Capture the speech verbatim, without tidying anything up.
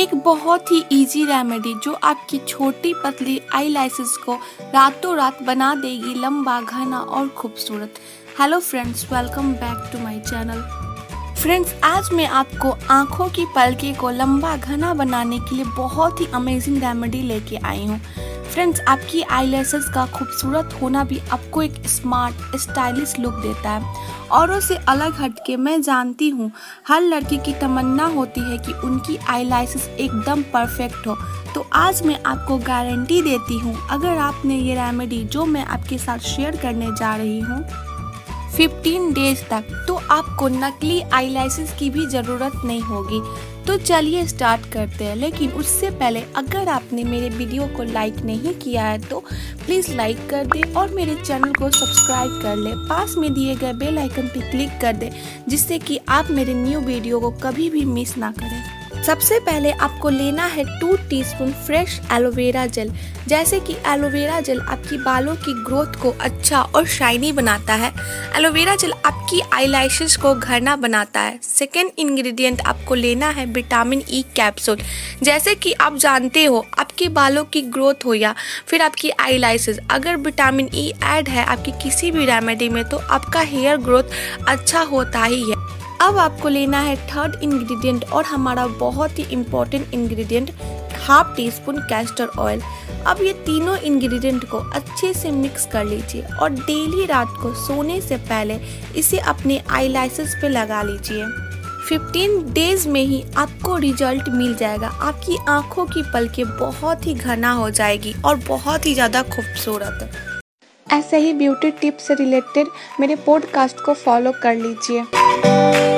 एक बहुत ही easy remedy जो आपकी छोटी पतली आई लाइसेस को रातों रात बना देगी लंबा, घना और खूबसूरत। Hello friends, welcome back to my channel. Friends, आज मैं आपको आँखों की पलके को लंबा घना बनाने के लिए बहुत ही अमेजिंग रेमेडी लेके आई हूँ। फ्रेंड्स, आपकी आईलैशेस का खूबसूरत होना भी आपको एक स्मार्ट स्टाइलिश लुक देता है। औरों से अलग हटके, मैं जानती हूँ हर लड़की की तमन्ना होती है कि उनकी आईलैशेस एकदम परफेक्ट हो, तो आज मैं आपको गारंटी देती हूँ, अगर आपने ये रेमेडी जो मैं आपके साथ शेयर करने जा रही हूँ पंद्रह डेज तक, तो आपको नकली आईलैशेस की भी ज़रूरत नहीं होगी। तो चलिए स्टार्ट करते हैं, लेकिन उससे पहले अगर आपने मेरे वीडियो को लाइक नहीं किया है तो प्लीज़ लाइक कर दें और मेरे चैनल को सब्सक्राइब कर लें। पास में दिए गए बेल आइकन पर क्लिक कर दें जिससे कि आप मेरे न्यू वीडियो को कभी भी मिस ना करें। सबसे पहले आपको लेना है two teaspoon fresh aloe vera gel. जैसे कि एलोवेरा जेल आपकी बालों की ग्रोथ को अच्छा और शाइनी बनाता है, एलोवेरा जेल आपकी आईलैशेस को घना बनाता है। सेकेंड इंग्रेडिएंट आपको लेना है विटामिन ई कैप्सूल। जैसे कि आप जानते हो, आपके बालों की ग्रोथ हो या फिर आपकी आईलैशेस, अगर विटामिन ई ऐड है आपकी किसी भी रेमेडी में तो आपका हेयर ग्रोथ अच्छा होता ही है। अब आपको लेना है थर्ड इंग्रेडिएंट और हमारा बहुत ही important ingredient, half teaspoon castor oil. अब ये तीनों इंग्रेडिएंट को अच्छे से मिक्स कर लीजिए और डेली रात को सोने से पहले इसे अपने आईलैशेस पे लगा लीजिए। पंद्रह डेज में ही आपको रिजल्ट मिल जाएगा। आपकी आंखों की पलकें बहुत ही घना हो जाएगी और बहुत ही ज़्यादा खूबसूरत। ऐसे ही ब्यूटी टिप्स से रिलेटेड मेरे पॉडकास्ट को फॉलो कर लीजिए।